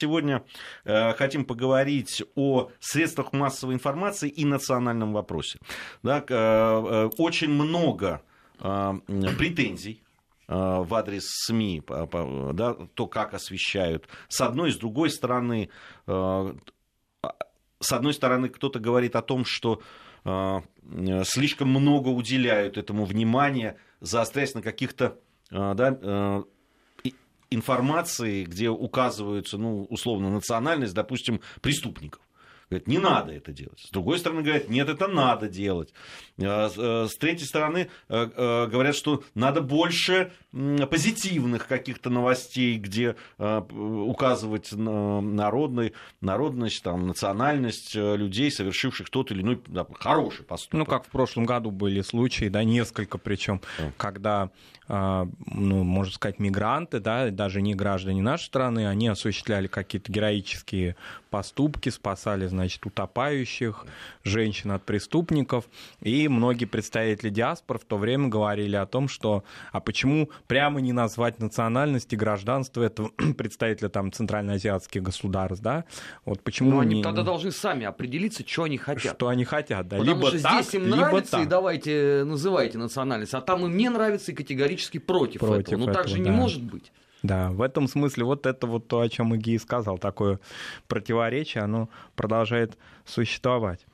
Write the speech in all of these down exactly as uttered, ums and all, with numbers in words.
Сегодня э, хотим поговорить о средствах массовой информации и национальном вопросе. Так, э, э, очень много э, претензий э, в адрес СМИ, по, по, да, то, как освещают. С одной и с другой стороны, э, с одной стороны, кто-то говорит о том, что э, слишком много уделяют этому внимания, заостряясь на каких-то... Э, да, э, информации, где указываются, ну, условно, национальность, допустим, преступников. Говорят, не надо это делать. С другой стороны, говорят, нет, это надо делать. С третьей стороны, говорят, что надо больше позитивных каких-то новостей, где указывать народный, народность, там, национальность людей, совершивших тот или иной, да, хороший поступок. Ну, как в прошлом году были случаи, да, несколько причем, да. когда, ну, можно сказать, мигранты, да, даже не граждане нашей страны, они осуществляли какие-то героические поступки, спасали, значит, утопающих, женщин от преступников. И многие представители диаспор в то время говорили о том, что а почему прямо не назвать национальность и гражданство этого представителя там центральноазиатских государств, да? Вот почему ну, они не... тогда должны сами определиться, что они хотят. Что они хотят, да. Потому либо что так, здесь им нравится, так. и давайте называйте национальность, а там им не нравится и категорически против, против этого. Но этого, так же да. не может быть. Да, в этом смысле вот это вот то, о чем и Гия сказал, такое противоречие, оно продолжает существовать.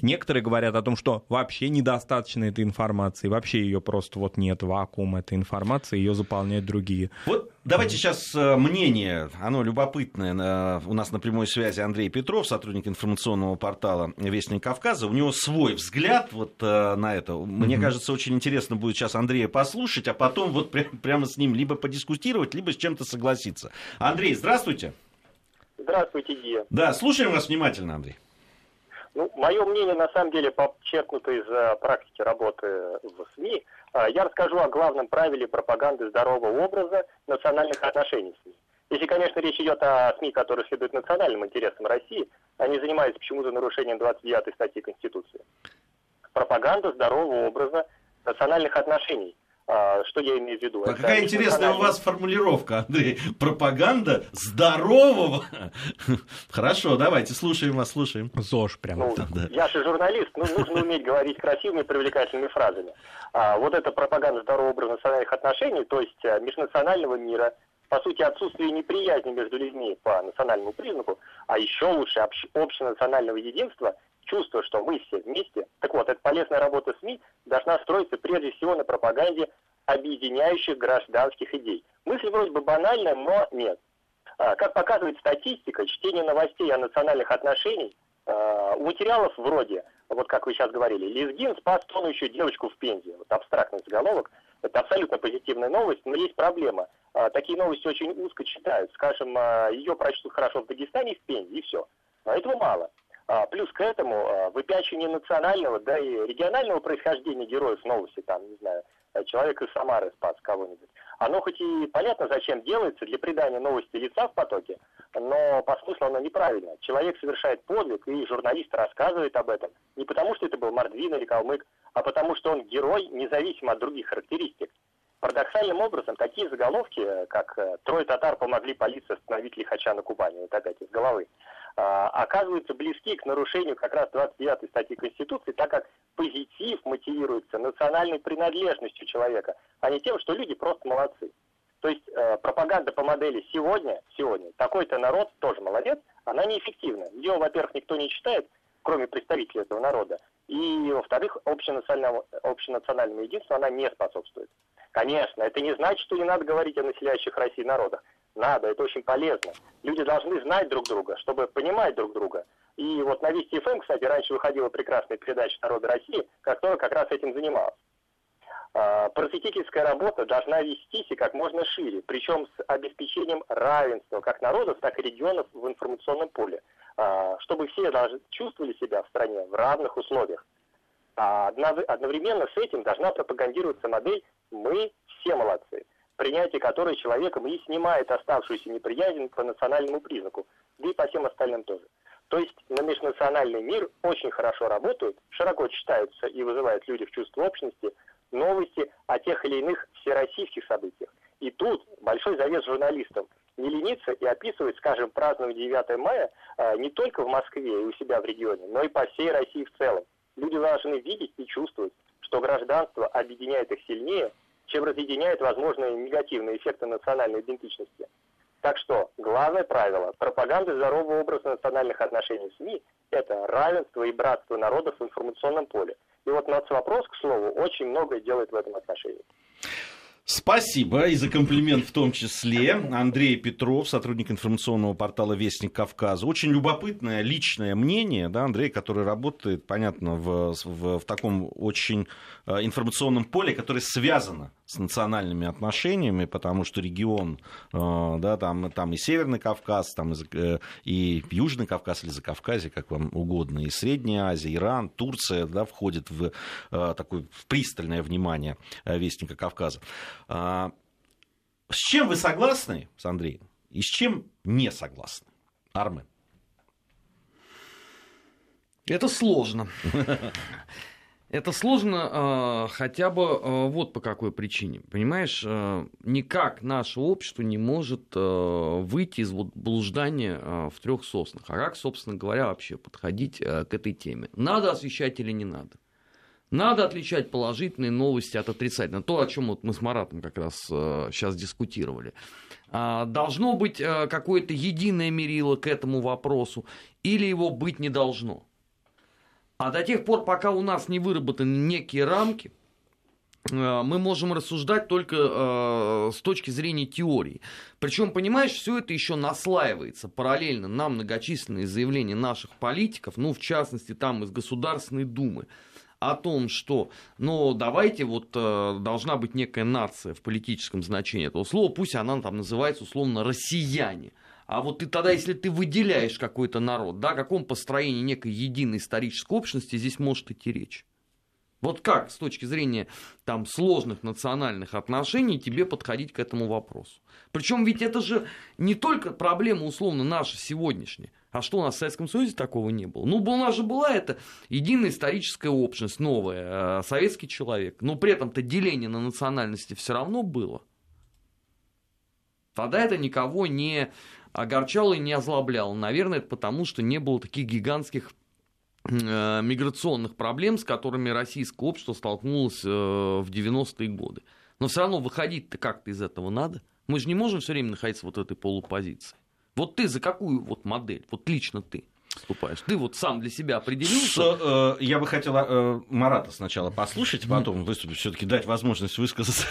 Некоторые говорят о том, что вообще недостаточно этой информации, вообще ее просто вот нет, вакуум этой информации, ее заполняют другие. Вот давайте сейчас мнение, оно любопытное. У нас на прямой связи Андрей Петров, сотрудник информационного портала «Вестник Кавказа». У него свой взгляд вот на это. Мне mm-hmm. кажется, очень интересно будет сейчас Андрея послушать, а потом вот прям, прямо с ним либо подискутировать, либо с чем-то согласиться. Андрей, здравствуйте. Здравствуйте, Гия. Да, слушаем вас внимательно, Андрей. Ну, мое мнение, на самом деле, подчеркнуто из uh, практики работы в СМИ. Uh, я расскажу о главном правиле пропаганды здорового образа национальных отношений в СМИ. Если, конечно, речь идет о СМИ, которые следуют национальным интересам России, они занимаются почему-то нарушением двадцать девятой статьи Конституции. Пропаганда здорового образа национальных отношений. Uh, что я имею в виду? А какая интересная национальные... у вас формулировка, Андрей. Пропаганда здорового. Хорошо, давайте, слушаем вас, слушаем. ЗОЖ прямо. Ну, да. Я же журналист, ну, нужно уметь говорить красивыми, привлекательными фразами. Uh, вот эта пропаганда здорового образа национальных отношений, то есть uh, межнационального мира, по сути, отсутствие неприязни между людьми по национальному признаку, а еще лучше общ- общенационального единства, чувство, что мы все вместе. Так вот, эта полезная работа СМИ должна строиться прежде всего на пропаганде объединяющих гражданских идей. Мысль вроде бы банальная, но нет. Как показывает статистика, чтение новостей о национальных отношениях, у материалов вроде, вот как вы сейчас говорили, лезгин спас тонущую девочку в Пензе. Вот абстрактный заголовок. Это абсолютно позитивная новость, но есть проблема. Такие новости очень узко читают. Скажем, ее прочтут хорошо в Дагестане и в Пензе, и все. Этого мало. Плюс к этому выпячивание национального, да и регионального происхождения героев новости, там, не знаю, человек из Самары спас кого-нибудь. Оно хоть и понятно, зачем делается, для придания новости лица в потоке, но по смыслу оно неправильно. Человек совершает подвиг, и журналист рассказывает об этом не потому, что это был мордвин или калмык, а потому, что он герой, независимо от других характеристик. Парадоксальным образом, такие заголовки, как «Трое татар помогли полиции остановить лихача на Кубани», вот опять из головы, оказываются близки к нарушению как раз двадцать девятой статьи Конституции, так как позитив мотивируется национальной принадлежностью человека, а не тем, что люди просто молодцы. То есть э, пропаганда по модели «сегодня, сегодня, такой-то народ тоже молодец», она неэффективна. Ее, во-первых, никто не читает, кроме представителей этого народа, и, во-вторых, общенациональному, общенациональному единству она не способствует. Конечно, это не значит, что не надо говорить о населяющих России народах. Надо, это очень полезно. Люди должны знать друг друга, чтобы понимать друг друга. И вот на Вести эф эм, кстати, раньше выходила прекрасная передача «Народы России», которая как раз этим занималась. Просветительская работа должна вестись и как можно шире, причем с обеспечением равенства как народов, так и регионов в информационном поле, чтобы все даже чувствовали себя в стране в равных условиях. А одновременно с этим должна пропагандироваться модель «Мы все молодцы», принятие которой человеком и снимает оставшуюся неприязнь по национальному признаку, да и по всем остальным тоже. То есть на межнациональный мир очень хорошо работают, широко читаются и вызывают люди в чувство общности новости о тех или иных всероссийских событиях. И тут большой завет журналистам. не лениться и описывать, скажем, празднование девятого мая не только в Москве и у себя в регионе, но и по всей России в целом. Люди должны видеть и чувствовать, что гражданство объединяет их сильнее, чем разъединяет возможные негативные эффекты национальной идентичности. Так что главное правило пропаганды здорового образа национальных отношений в СМИ – это равенство и братство народов в информационном поле. И вот нацвопрос, к слову, очень многое делает в этом отношении. Спасибо и за комплимент в том числе. Андрей Петров, сотрудник информационного портала «Вестник Кавказа». Очень любопытное личное мнение, да, Андрей, который работает, понятно, в, в, в таком очень информационном поле, которое связано с национальными отношениями, потому что регион, да, там, там и Северный Кавказ, там и Южный Кавказ или Закавказье, как вам угодно, и Средняя Азия, Иран, Турция, да, входит в такое пристальное внимание Вестника Кавказа. С чем вы согласны с Андреем и с чем не согласны, Армен? Это сложно. Это сложно хотя бы вот по какой причине. Понимаешь, никак наше общество не может выйти из блуждания в трех соснах. А как, собственно говоря, вообще подходить к этой теме? Надо освещать или не надо? Надо отличать положительные новости от отрицательных. То, о чем вот мы с Маратом как раз сейчас дискутировали. Должно быть какое-то единое мерило к этому вопросу, или его быть не должно. А до тех пор, пока у нас не выработаны некие рамки, мы можем рассуждать только с точки зрения теории. Причем, понимаешь, все это еще наслаивается параллельно на многочисленные заявления наших политиков, ну, в частности, там из Государственной Думы, о том, что, ну, давайте, вот э, должна быть некая нация в политическом значении этого слова, пусть она там называется условно «россияне». А вот ты тогда, если ты выделяешь какой-то народ, да, о каком построении некой единой исторической общности здесь может идти речь? Вот как с точки зрения там сложных национальных отношений тебе подходить к этому вопросу? Причем ведь это же не только проблема условно наша сегодняшняя. А что у нас в Советском Союзе такого не было? Ну, у нас же была эта единая историческая общность, новая, советский человек. Но при этом-то деление на национальности все равно было. Тогда это никого не огорчало и не озлобляло. Наверное, это потому, что не было таких гигантских миграционных проблем, с которыми российское общество столкнулось в девяностые годы. Но все равно выходить-то как-то из этого надо. Мы же не можем все время находиться вот в этой полупозиции. Вот ты за какую вот модель, вот лично ты вступаешь? Ты вот сам для себя определился? Что, э, я бы хотел э, Марата сначала послушать, потом выступить, все-таки дать возможность высказаться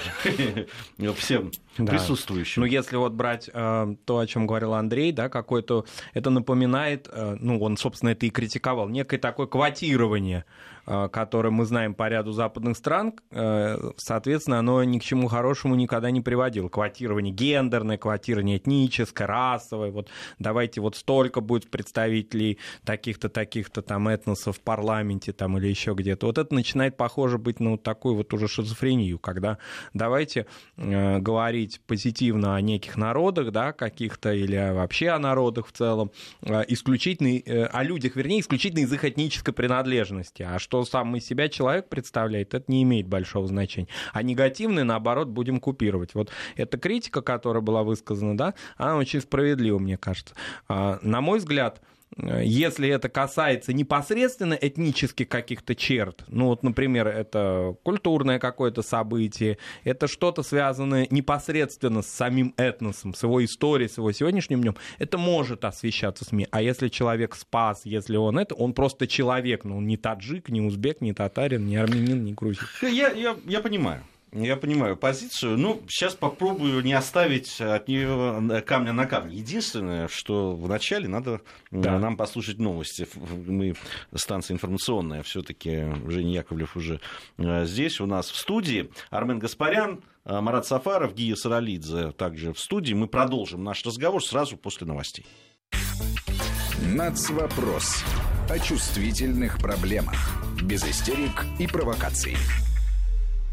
всем присутствующим. Ну, если вот брать то, о чем говорил Андрей, да, какой-то, это напоминает, ну, он, собственно, это и критиковал, некое такое квотирование, которое мы знаем по ряду западных стран, соответственно, оно ни к чему хорошему никогда не приводило. Квотирование гендерное, квотирование этническое, расовое. Вот давайте вот столько будет представителей таких-то, таких-то там этносов в парламенте там, или еще где-то. Вот это начинает, похоже, быть на вот такую вот уже шизофрению, когда давайте э, говорить позитивно о неких народах, да, каких-то, или вообще о народах в целом, э, исключительно, э, о людях, вернее, исключительно из их этнической принадлежности. А что что сам из себя человек представляет, это не имеет большого значения. А негативное, наоборот, будем купировать. Вот эта критика, которая была высказана, да, она очень справедлива, мне кажется. На мой взгляд, если это касается непосредственно этнических каких-то черт, ну вот, например, это культурное какое-то событие, это что-то связанное непосредственно с самим этносом, с его историей, с его сегодняшним днем, это может освещаться в СМИ. А если человек спас, если он это, он просто человек, ну, он не таджик, не узбек, не татарин, не армянин, не грузин. Я, я, я понимаю. Я понимаю позицию, но сейчас попробую не оставить от нее камня на камне. Единственное, что вначале надо да. нам послушать новости. Мы станция информационная, все-таки Женя Яковлев уже здесь у нас в студии. Армен Гаспарян, Марат Сафаров, Гия Саралидзе также в студии. Мы продолжим наш разговор сразу после новостей. Нацвопрос о чувствительных проблемах без истерик и провокаций.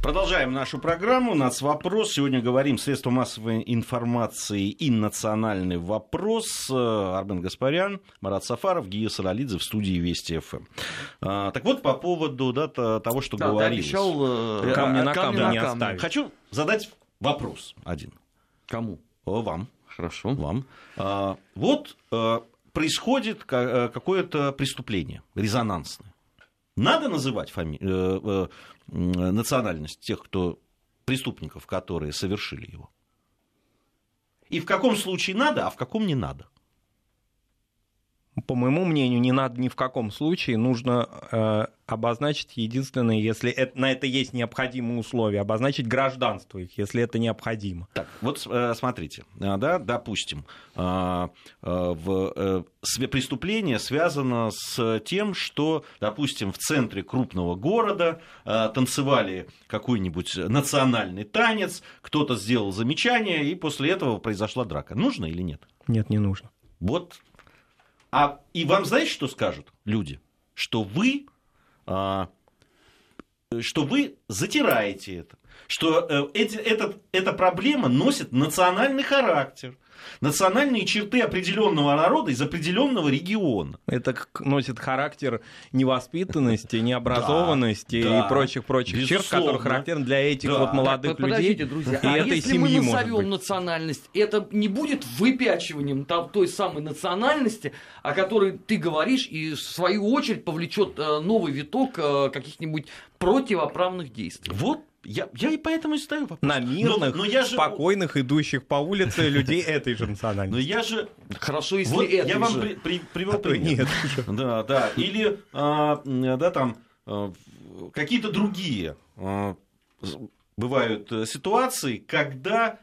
Продолжаем нашу программу. Нацвопрос. Сегодня говорим средства массовой информации и национальный вопрос. Армен Гаспарян, Марат Сафаров, Гия Саралидзе в студии Вести ФМ. А, так вот, по поводу да, того, что да, говорилось. Да, обещал камни на камни не оставить. Хочу задать вопрос один. Кому? Вам. Хорошо. Вам. А, вот а, происходит какое-то преступление резонансное. Надо называть фами... э, э, национальность тех, кто преступников, которые совершили его. И в каком случае надо, а в каком не надо? По моему мнению, не надо ни в каком случае. Нужно э, обозначить единственное, если это, на это есть необходимые условия, обозначить гражданство их, если это необходимо. Так, вот э, смотрите, да, допустим, э, э, в, э, преступление связано с тем, что, допустим, в центре крупного города э, танцевали какой-нибудь национальный танец, кто-то сделал замечание, и после этого произошла драка. Нужно или нет? Нет, не нужно. Вот. А и вам знаете, что скажут люди? Что вы, а, что вы затираете это, что эти, этот, эта проблема носит национальный характер, национальные черты определенного народа из определенного региона. Это носит характер невоспитанности, необразованности да, и да, прочих-прочих черт, которые характерны для этих да. вот молодых так, людей друзья, и а этой если семьи, мы назовем национальность, это не будет выпячиванием той самой национальности, о которой ты говоришь, и в свою очередь повлечет новый виток каких-нибудь противоправных действий. Вот. Я, я и поэтому и задаю вопрос. На мирных, но, но я же... спокойных, идущих по улице людей этой же национальности. Но я же... Хорошо, если вот это я вам при, при, привел а пример. Нет. Да, да. Или а, да, там, а, какие-то другие а, бывают ситуации, когда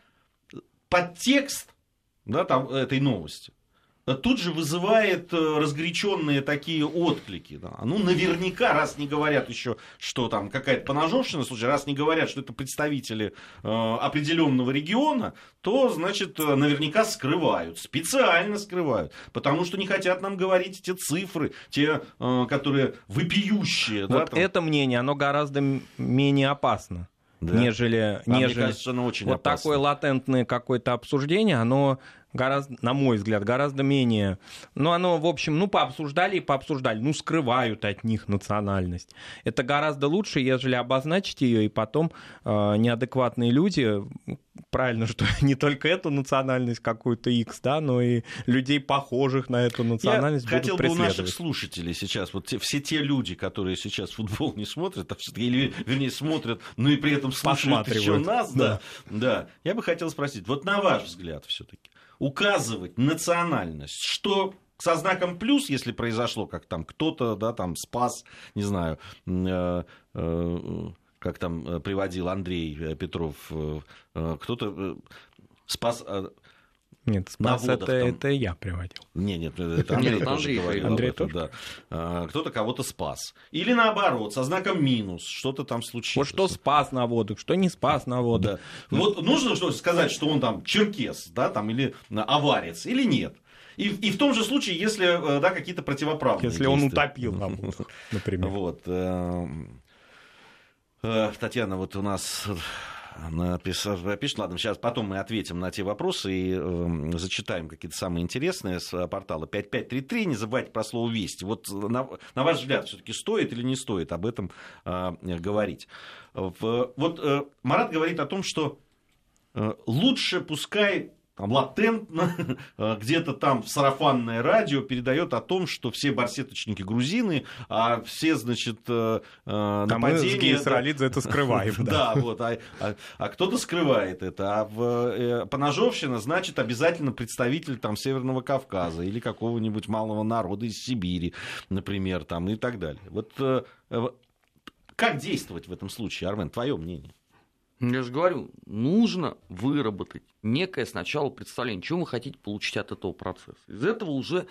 подтекст да, там, этой новости тут же вызывает разгоряченные такие отклики. Да. Ну, наверняка, раз не говорят еще, что там какая-то поножовщина, слушай, раз не говорят, что это представители э, определенного региона, то, значит, наверняка скрывают, специально скрывают, потому что не хотят нам говорить те цифры, те, э, которые вопиющие. Вот да, там... это мнение, оно гораздо менее опасно. Да. Нежели, а нежели... мне кажется, оно очень вот опасно. Такое латентное какое-то обсуждение, оно гораздо, на мой взгляд, гораздо менее... Ну, оно, в общем, ну, пообсуждали и пообсуждали, ну, скрывают от них национальность. Это гораздо лучше, ежели обозначить ее, и потом э, неадекватные люди... Правильно, что не только эту национальность какую-то X, да, но и людей, похожих на эту национальность, я будут преследовать. Я хотел бы у наших слушателей сейчас, вот те, все те люди, которые сейчас футбол не смотрят, а все-таки, или, вернее, смотрят, но и при этом слушают еще нас, да. Да, да, я бы хотел спросить, вот на ваш взгляд все-таки указывать национальность, что... со знаком плюс, если произошло, как там кто-то, да, там спас, не знаю, э, э, как там приводил Андрей Петров, э, э, кто-то э, спас... Э, Нет, спас наводов, это, там... это я приводил. Нет, нет, это Андрей тоже говорил об этом, да. Кто-то кого-то спас. Или наоборот, со знаком минус, что-то там случилось. Вот что спас на воду, что не спас на воду. Да. Вот нужно что сказать, что он там черкес, да, там, или аварец, или нет. И, и в том же случае, если да, какие-то противоправные если действия. Он утопил на воду, например. Вот. Татьяна, вот у нас... Пишет, ладно, сейчас потом мы ответим на те вопросы и э, зачитаем какие-то самые интересные с портала пять пять три три. Не забывайте про слово «Вести». Вот на, на ваш взгляд, все-таки стоит или не стоит об этом э, говорить. В, вот э, Марат говорит о том, что э, лучше пускай там, латентно где-то там в сарафанное радио передает о том, что все барсеточники грузины, а все, значит, э, а нападения... мы с Гией Саралидзе это скрываем. Да, вот, а кто-то скрывает это. А поножовщина, значит, обязательно представитель там Северного Кавказа или какого-нибудь малого народа из Сибири, например, там и так далее. Вот как действовать в этом случае, Армен, твое мнение? Я же говорю, нужно выработать некое сначала представление, чего вы хотите получить от этого процесса. Из этого уже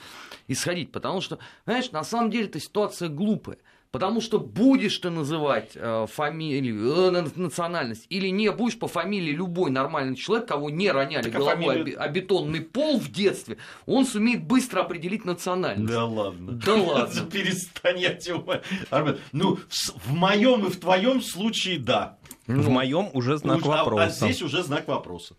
исходить, потому что, знаешь, на самом деле эта ситуация глупая. Потому что будешь ты называть э, фамилию, э, национальность, или не будешь по фамилии любой нормальный человек, кого не роняли так головой фамилия... о бетонный пол в детстве, он сумеет быстро определить национальность. Да ладно. Да ладно. Перестань, я тебя... Армен, ну, в моем и в твоем случае да. В моем уже знак вопроса. А здесь уже знак вопроса.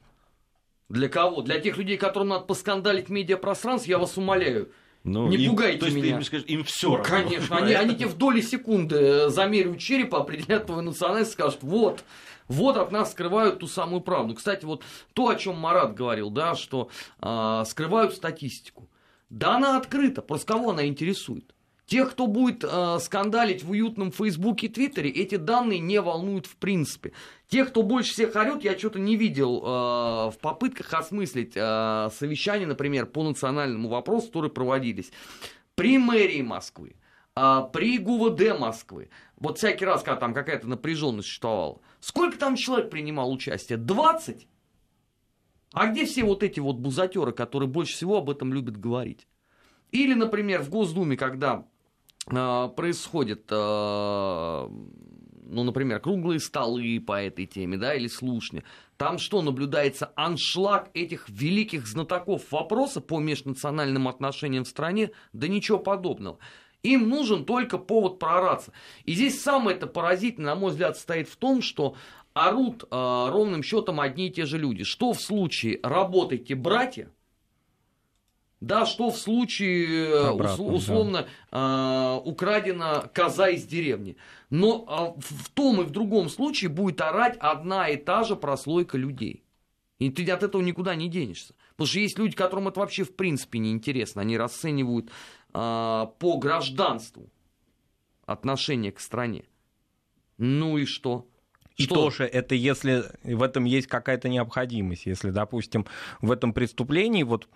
Для кого? Для тех людей, которым надо поскандалить медиапространство, я вас умоляю. Ну, не им, пугайте то есть меня. Ты им скажешь, им все ну, равно. Конечно, они, они тебе в доли секунды замерят черепа, определят твою национальность и скажут, вот, вот от нас скрывают ту самую правду. Кстати, вот то, о чем Марат говорил, да, что э, скрывают статистику. Да она открыта, просто кого она интересует? Тех, кто будет э, скандалить в уютном Фейсбуке и Твиттере, эти данные не волнуют в принципе. Тех, кто больше всех орёт, я что-то не видел э, в попытках осмыслить э, совещания, например, по национальному вопросу, которые проводились при мэрии Москвы, э, при ГУВД Москвы. Вот всякий раз, когда там какая-то напряженность существовала. Сколько там человек принимал участие? двадцать? А где все вот эти вот бузатеры, которые больше всего об этом любят говорить? Или, например, в Госдуме, когда происходит, ну, например, круглые столы по этой теме, да, или слушни. Там что, наблюдается аншлаг этих великих знатоков вопроса по межнациональным отношениям в стране? Да ничего подобного. Им нужен только повод проораться. И здесь самое-то поразительное, на мой взгляд, состоит в том, что орут э, ровным счетом одни и те же люди. Что в случае «работайте, братья», да, что в случае обратно, условно да. э, украдена коза из деревни. Но э, в том и в другом случае будет орать одна и та же прослойка людей. И ты от этого никуда не денешься. Потому что есть люди, которым это вообще в принципе неинтересно. Они расценивают э, по гражданству отношение к стране. Ну и что? И что? Тоже это если в этом есть какая-то необходимость, если, допустим, в этом преступлении вот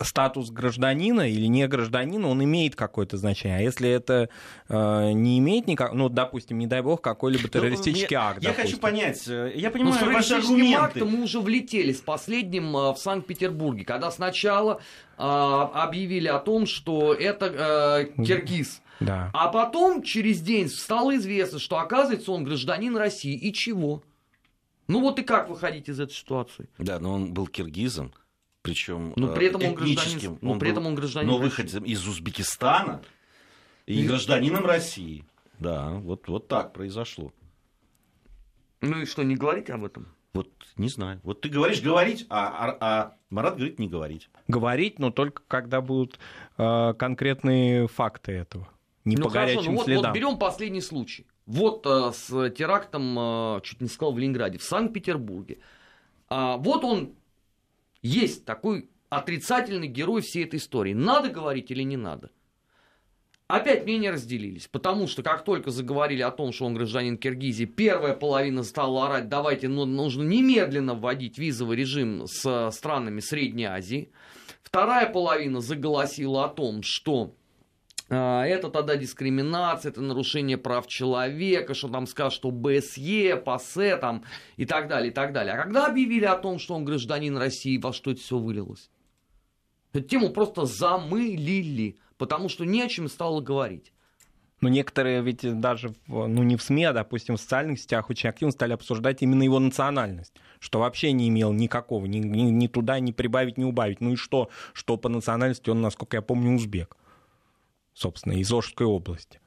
статус гражданина или не гражданина, он имеет какое-то значение, а если это э, не имеет никакого, ну, допустим, не дай бог, какой-либо террористический ну, акт, я, я хочу понять, я понимаю ну, ваши аргументы. Актом мы уже влетели с последним в Санкт-Петербурге, когда сначала э, объявили о том, что это э, киргиз. Да. А потом через день стало известно, что, оказывается, он гражданин России. И чего? Ну вот и как выходить из этой ситуации? Да, но он был киргизом, причем но при этом этническим. Он но он при этом он гражданин но выходцем из Узбекистана и гражданином России. Да, вот, вот так произошло. Ну и что, не говорить об этом? Вот не знаю. Вот ты говоришь говорить, а, а, а Марат говорит не говорить. Говорить, но только когда будут э, конкретные факты этого. Не ну по хорошо, горячим ну вот, следам. Вот берем последний случай. Вот э, с терактом, э, чуть не сказал, в Ленинграде, в Санкт-Петербурге. А, вот он есть такой отрицательный герой всей этой истории. Надо говорить или не надо? Опять мнения разделились, потому что как только заговорили о том, что он гражданин Киргизии, первая половина стала орать, давайте, ну, нужно немедленно вводить визовый режим с странами Средней Азии. Вторая половина заголосила о том, что... Это тогда дискриминация, это нарушение прав человека, что там скажут, что ОБСЕ, ПАСЕ там, и так далее, и так далее. А когда объявили о том, что он гражданин России, во что это все вылилось? Эту тему просто замылили, потому что не о чем стало говорить. Но некоторые ведь даже, ну не в СМИ, а, допустим, в социальных сетях очень активно стали обсуждать именно его национальность, что вообще не имел никакого, ни, ни, ни туда, ни прибавить, ни убавить. Ну и что, что по национальности он, насколько я помню, узбек. Собственно, из Ожской области.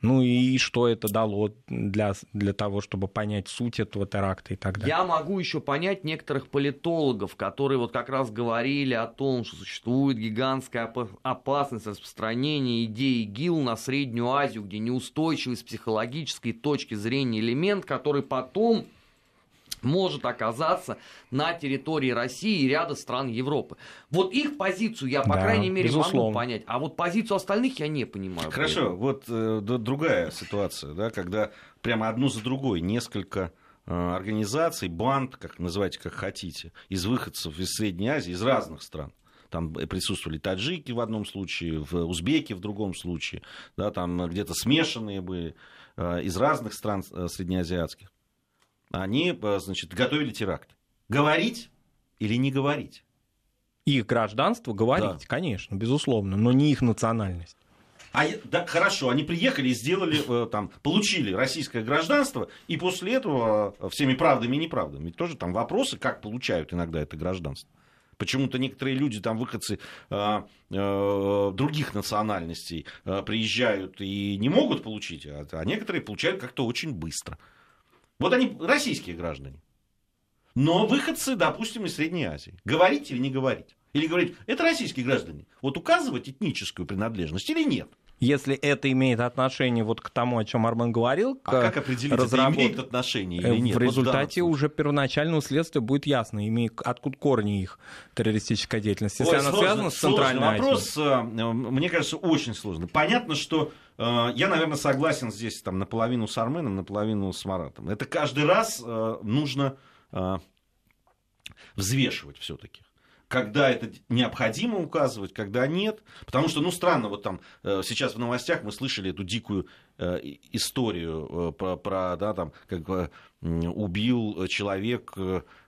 Ну и что это дало для, для того, чтобы понять суть этого теракта и так далее? Я могу еще понять некоторых политологов, которые вот как раз говорили о том, что существует гигантская опасность распространения идеи ИГИЛ на Среднюю Азию, где неустойчивый с психологической точки зрения элемент, который потом может оказаться на территории России и ряда стран Европы. Вот их позицию я, по да, крайней мере, безусловно. Могу понять, а вот позицию остальных я не понимаю. Хорошо, вот э, другая ситуация, да, когда прямо одну за другой несколько э, организаций, банд, как называйте, как хотите, из выходцев из Средней Азии, из разных стран. Там присутствовали таджики в одном случае, в узбеки в другом случае, да, там где-то смешанные были э, из разных стран э, среднеазиатских. Они, значит, готовили теракт. Говорить или не говорить? Их гражданство говорить, да. Конечно, безусловно, но не их национальность. А, да, хорошо, они приехали и сделали, там, получили российское гражданство, и после этого всеми правдами и неправдами. Тоже там вопросы, как получают иногда это гражданство. Почему-то некоторые люди, там, выходцы э, э, других национальностей э, приезжают и не могут получить, а, а некоторые получают как-то очень быстро. Вот они российские граждане, но выходцы, допустим, из Средней Азии. Говорить или не говорить? Или говорить, это российские граждане. Вот указывать этническую принадлежность или нет? Если это имеет отношение вот к тому, о чем Армен говорил, к а как определить, разработ... это имеет отношение или нет? В результате вот, да, уже первоначального следствия будет ясно, имеет... откуда корни их террористической деятельности. Если Ой, она сложно, связана с центральной Азией. Вопрос, мне кажется, очень сложный. Понятно, что я, наверное, согласен здесь там, наполовину с Арменом, наполовину с Маратом. Это каждый раз нужно взвешивать все-таки. Когда это необходимо указывать, когда нет. Потому что, ну, странно, вот там сейчас в новостях мы слышали эту дикую историю про, про да, там, как убил человек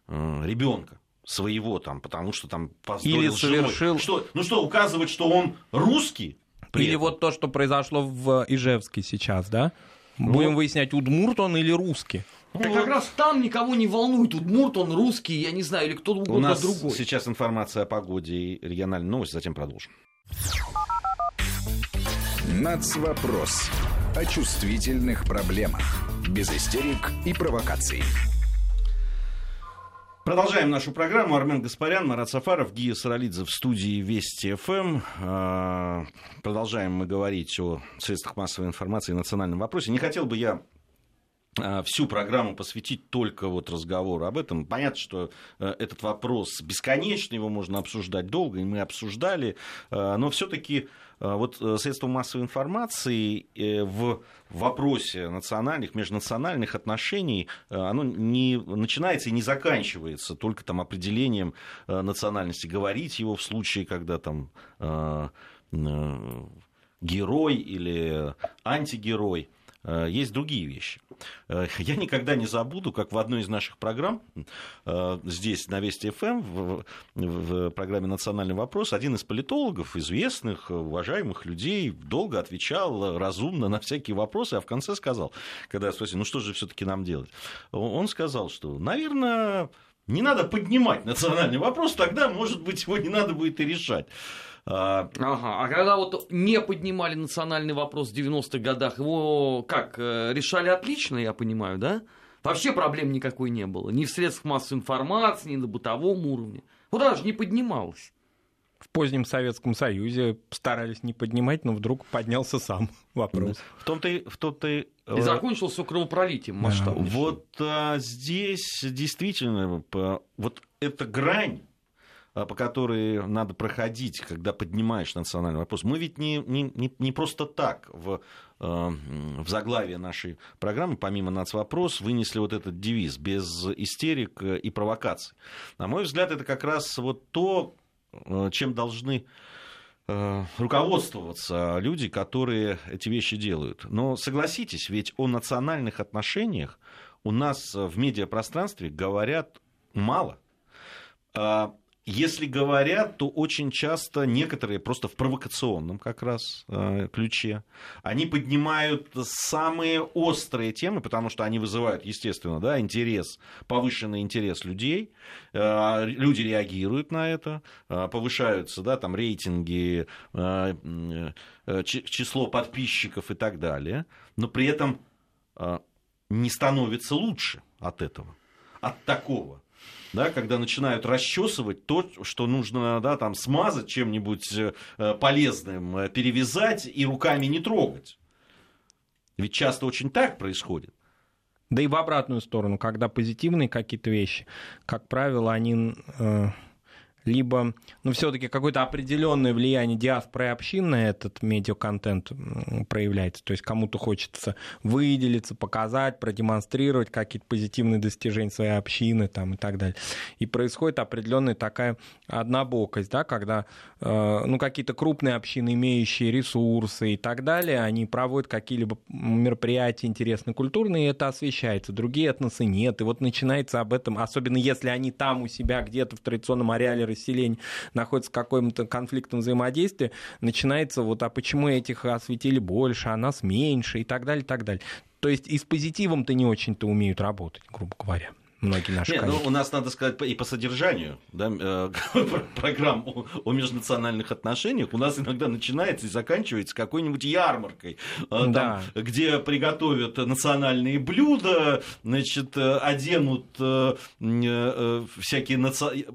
ребенка своего, там, потому что там поздорил с женой. Что, ну что, указывать, что он русский? Или этом? Вот то, что произошло в Ижевске сейчас, да? Будем вот выяснять, удмурт он или русский. Так как раз там никого не волнует, удмурт, он русский, я не знаю, или кто-то другой. У нас другой. Сейчас информация о погоде и региональной новости, затем продолжим. Нацвопрос. О чувствительных проблемах. Без истерик и провокаций. Продолжаем нашу программу. Армен Гаспарян, Марат Сафаров, Гия Саралидзе в студии Вести ФМ. Продолжаем мы говорить о средствах массовой информации и национальном вопросе. Не хотел бы я всю программу посвятить только вот разговору об этом. Понятно, что этот вопрос бесконечный, его можно обсуждать долго, и мы обсуждали, но все-таки вот средства массовой информации в вопросе национальных, межнациональных отношений, оно не начинается и не заканчивается только там определением национальности. Говорить его в случае, когда там герой или антигерой. Есть другие вещи. Я никогда не забуду, как в одной из наших программ, здесь на Вести ФМ, в, в программе «Национальный вопрос», один из политологов, известных, уважаемых людей, долго отвечал разумно на всякие вопросы, а в конце сказал, когда я спросил, ну что же все-таки нам делать? Он сказал, что, наверное, не надо поднимать национальный вопрос, тогда, может быть, его не надо будет и решать. Ага, а когда вот не поднимали национальный вопрос в девяностых годах, его как, решали отлично, я понимаю, да? Вообще проблем никакой не было, ни в средствах массовой информации, ни на бытовом уровне. Вот даже не поднималось. В позднем Советском Союзе старались не поднимать, но вдруг поднялся сам вопрос. В том-то и... В том-то и... И закончился кровопролитием масштабом. Да. Вот а, здесь действительно вот эта грань, по которой надо проходить, когда поднимаешь национальный вопрос. Мы ведь не, не, не просто так в, в заглавии нашей программы, помимо нацвопрос, вынесли вот этот девиз «без истерик и провокаций». На мой взгляд, это как раз вот то, чем должны руководствоваться люди, которые эти вещи делают. Но согласитесь, ведь о национальных отношениях у нас в медиапространстве говорят мало. Если говорят, то очень часто некоторые просто в провокационном как раз ключе. Они поднимают самые острые темы, потому что они вызывают, естественно, да, интерес, повышенный интерес людей. Люди реагируют на это, повышаются, да, там, рейтинги, число подписчиков и так далее. Но при этом не становится лучше от этого, от такого. Да, когда начинают расчесывать то, что нужно, да, там, смазать чем-нибудь полезным, перевязать и руками не трогать. Ведь часто очень так происходит. Да и в обратную сторону, когда позитивные какие-то вещи, как правило, они э, либо, ну, все-таки какое-то определенное влияние диаспоры и общин на этот медиаконтент проявляется. То есть кому-то хочется выделиться, показать, продемонстрировать какие-то позитивные достижения своей общины там, и так далее. И происходит определенная такая однобокость, да, когда э, ну, какие-то крупные общины, имеющие ресурсы и так далее, они проводят какие-либо мероприятия интересные, культурные, и это освещается. Другие этносы нет. И вот начинается об этом, особенно если они там у себя где-то в традиционном ареале расселение находится в каком-то конфликтном взаимодействии, начинается вот, а почему этих осветили больше, а нас меньше и так далее, и так далее. То есть и с позитивом-то не очень-то умеют работать, грубо говоря. Многие наши Нет, ну, у нас, надо сказать, и по содержанию, да, программ о, о межнациональных отношениях у нас иногда начинается и заканчивается какой-нибудь ярмаркой, там, да, где приготовят национальные блюда, значит, оденут всякие национальные...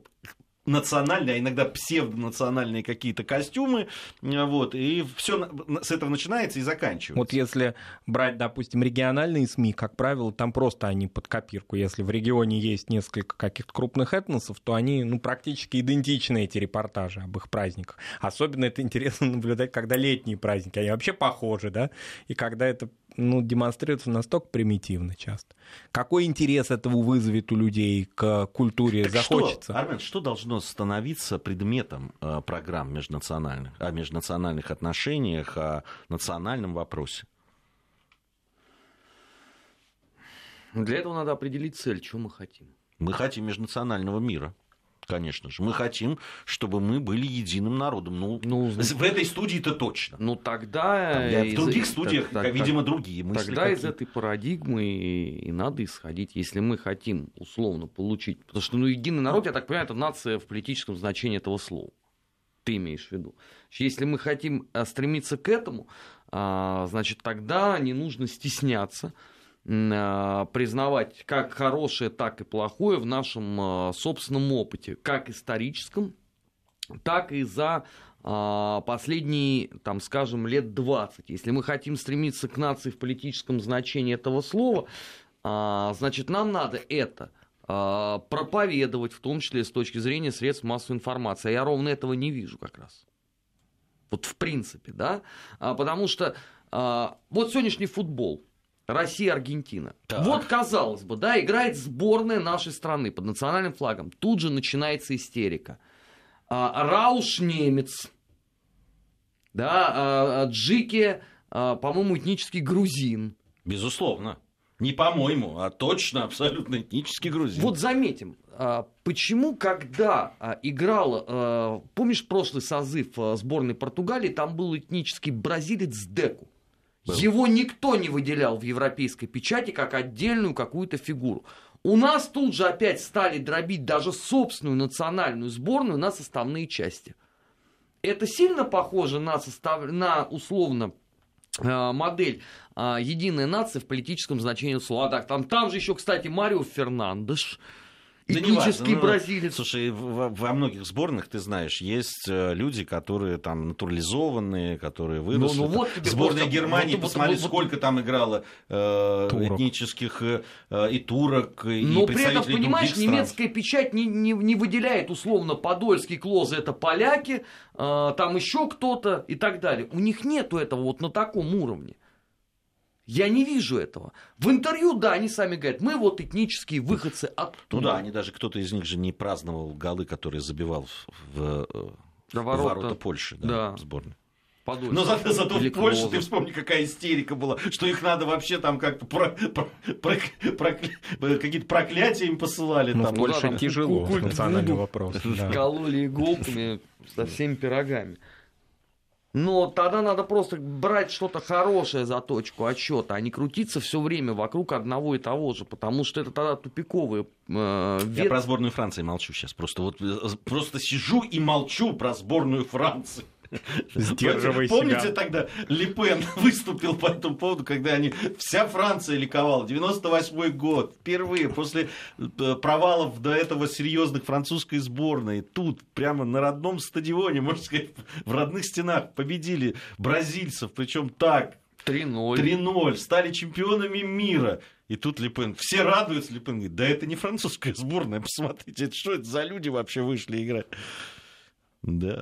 национальные, а иногда псевдонациональные какие-то костюмы, вот, и все с этого начинается и заканчивается. Вот если брать, допустим, региональные СМИ, как правило, там просто они под копирку. Если в регионе есть несколько каких-то крупных этносов, то они, ну, практически идентичны, эти репортажи об их праздниках. Особенно это интересно наблюдать, когда летние праздники, они вообще похожи, да, и когда это, ну, демонстрируется настолько примитивно часто. Какой интерес этого вызовет у людей к культуре, так захочется? Что, Армен, что должно становиться предметом э, программ межнациональных, о межнациональных отношениях, о национальном вопросе? Для этого надо определить цель, чего мы хотим. Мы хотим межнационального мира. Конечно же, мы хотим, чтобы мы были единым народом. Ну, ну в этой студии-то точно. Ну тогда Там, в других из... студиях, так, так, видимо, так, другие мысли. Тогда какие-то из этой парадигмы и, и надо исходить, если мы хотим условно получить, потому что, ну, единый народ, я так понимаю, это нация в политическом значении этого слова. Ты имеешь в виду? Если мы хотим стремиться к этому, значит, тогда не нужно стесняться признавать как хорошее, так и плохое в нашем собственном опыте, как историческом, так и за последние, там, скажем, лет двадцать. Если мы хотим стремиться к нации в политическом значении этого слова, значит, нам надо это проповедовать, в том числе с точки зрения средств массовой информации. А я ровно этого не вижу как раз. Вот в принципе, да? Потому что вот сегодняшний футбол. Россия-Аргентина. Так. Вот, казалось бы, да, играет сборная нашей страны под национальным флагом. Тут же начинается истерика. А, Рауш немец. Да, а, Джики, а, по-моему, этнический грузин. Безусловно. Не по-моему, а точно абсолютно этнический грузин. Вот заметим, почему, когда играла, помнишь, прошлый созыв сборной Португалии, там был этнический бразилец Деку. Был. Его никто не выделял в европейской печати как отдельную какую-то фигуру. У нас тут же опять стали дробить даже собственную национальную сборную на составные части. Это сильно похоже на, состав... на условно э, модель э, единой нации в политическом значении слова. Так, там, там же еще, кстати, Марио Фернандеш. Этнический, да, бразилец. Ну, слушай, во, во многих сборных, ты знаешь, есть люди, которые там натурализованные, которые выросли. Ну, ну, вот сборная просто... Германии, вот, посмотри, вот, вот, сколько там играло э, этнических э, и турок, и но представителей других стран. Но при этом, понимаешь, немецкая печать не, не, не выделяет условно Подольский, Клозе, это поляки, э, там еще кто-то и так далее. У них нету этого вот на таком уровне. Я не вижу этого. В интервью, да, они сами говорят, мы вот этнические выходцы оттуда. Ну да, они даже, кто-то из них же не праздновал голы, которые забивал в, в ворота. ворота Польши, да, да. сборной. Подольский. Но зато, зато в Польше, ты вспомни, какая истерика была, что их надо вообще там как-то про, про, про, про, какие-то проклятия им посылали. Ну, там. В Польше ну, да, тяжело, национальный вопрос. Да. Кололи иголками со всеми пирогами. Но тогда надо просто брать что-то хорошее за точку отсчета, а не крутиться все время вокруг одного и того же, потому что это тогда тупиковые э, вет... Я про сборную Франции молчу сейчас, просто вот просто сижу и молчу про сборную Франции. Сдерживай себя. Помните, тогда Ле Пен выступил по этому поводу, когда они, вся Франция ликовала, девяносто восьмой год, впервые после провалов до этого серьезных французской сборной, тут прямо на родном стадионе, можно сказать, в родных стенах победили бразильцев, причем так, три ноль, стали чемпионами мира. И тут Ле Пен, все радуются, Ле Пен говорит, да это не французская сборная, посмотрите, это что это за люди вообще вышли играть. Да.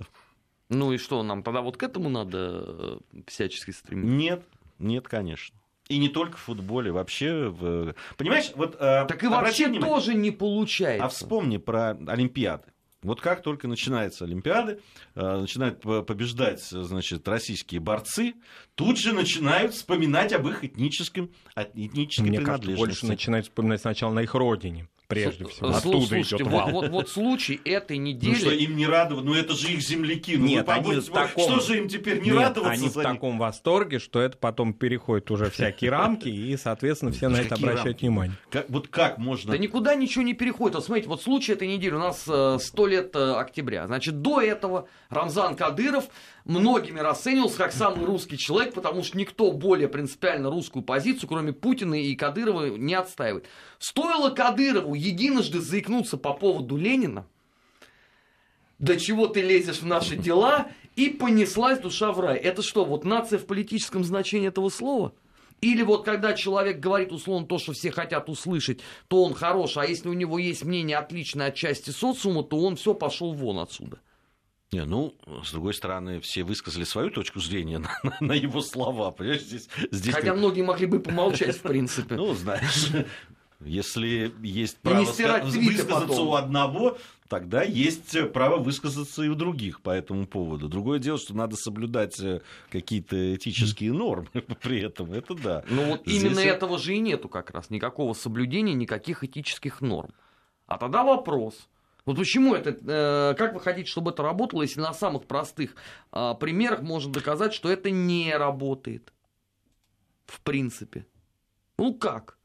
Ну и что, нам тогда вот к этому надо всячески стремиться? Нет, нет, конечно. И не только в футболе, вообще... В... Понимаешь, вот... Так и вообще внимание, тоже не получается. А вспомни про Олимпиады. Вот как только начинаются Олимпиады, начинают побеждать, значит, российские борцы, тут же начинают вспоминать об их этническом, этнической Мне принадлежности. Мне кажется, больше начинают вспоминать сначала на их родине. Прежде всего, оттуда идет вал. Вот, вот случай этой недели... Ну что, им не радоваться, ну это же их земляки. Ну, нет, они в таком... Что же им теперь не Нет, радоваться? Они в таком восторге, что это потом переходит уже всякие рамки, и, соответственно, все на это обращают внимание. Вот как можно... Да никуда ничего не переходит. Вот смотрите, вот случай этой недели у нас сто лет октября. Значит, до этого Рамзан Кадыров многими расценивался как самый русский человек, потому что никто более принципиально русскую позицию, кроме Путина и Кадырова, не отстаивает. Стоило Кадырову единожды заикнуться по поводу Ленина, до чего ты лезешь в наши дела, и понеслась душа в рай. Это что, вот нация в политическом значении этого слова? Или вот когда человек говорит условно то, что все хотят услышать, то он хорош, а если у него есть мнение отличное от части социума, то он все пошел вон отсюда. Не, ну, с другой стороны, все высказали свою точку зрения на, на, на его слова. Понимаешь, здесь, здесь хотя ты... многие могли бы помолчать, в принципе. Ну, знаешь, если есть право высказаться у одного, тогда есть право высказаться и у других по этому поводу. Другое дело, что надо соблюдать какие-то этические нормы при этом. Это да. Ну вот здесь именно этого же и нету как раз. Никакого соблюдения, никаких этических норм. А тогда вопрос. Вот почему это, как вы хотите, чтобы это работало, если на самых простых примерах можно доказать, что это не работает? В принципе. Ну как?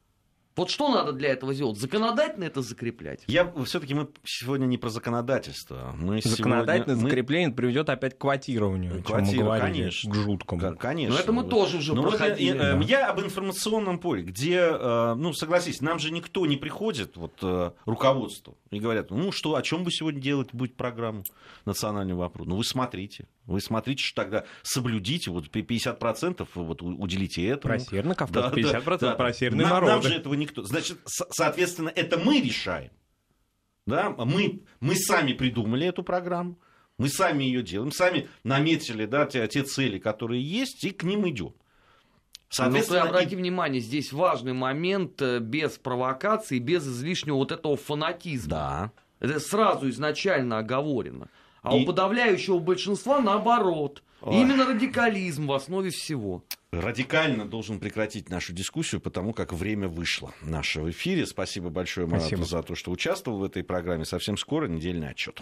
Вот что надо для этого сделать? Законодательно это закреплять? Я все-таки мы сегодня не про законодательство. Мы законодательное сегодня... закрепление мы... приведет опять к квотированию. Квотиру, конечно. К жуткому. Конечно. Но это мы вот. тоже уже Но проходили. Вот я, да. я об информационном поле, где, ну, согласись, нам же никто не приходит, вот, руководству, и говорят, ну, что, о чем вы сегодня делать будете программу национального вопроса? Ну, вы смотрите. Вы смотрите, что тогда соблюдите, вот пятьдесят процентов вот, уделите этому. Про Северный Кавказ, да, пятьдесят процентов да, да. про северные народы. Нам же этого не Никто. Значит, соответственно, это мы решаем. Да? Мы, мы сами придумали эту программу, мы сами ее делаем, сами наметили, да, те, те цели, которые есть, и к ним идем. Соответственно, ну, обрати и... внимание, здесь важный момент без провокации, без излишнего вот этого фанатизма. Да. Это сразу изначально оговорено. А и... у подавляющего большинства наоборот. Ой. Именно радикализм в основе всего. Радикально должен прекратить нашу дискуссию, потому как время вышло наше в эфире. Спасибо большое, Марату, за то, что участвовал в этой программе. Совсем скоро недельный отчет.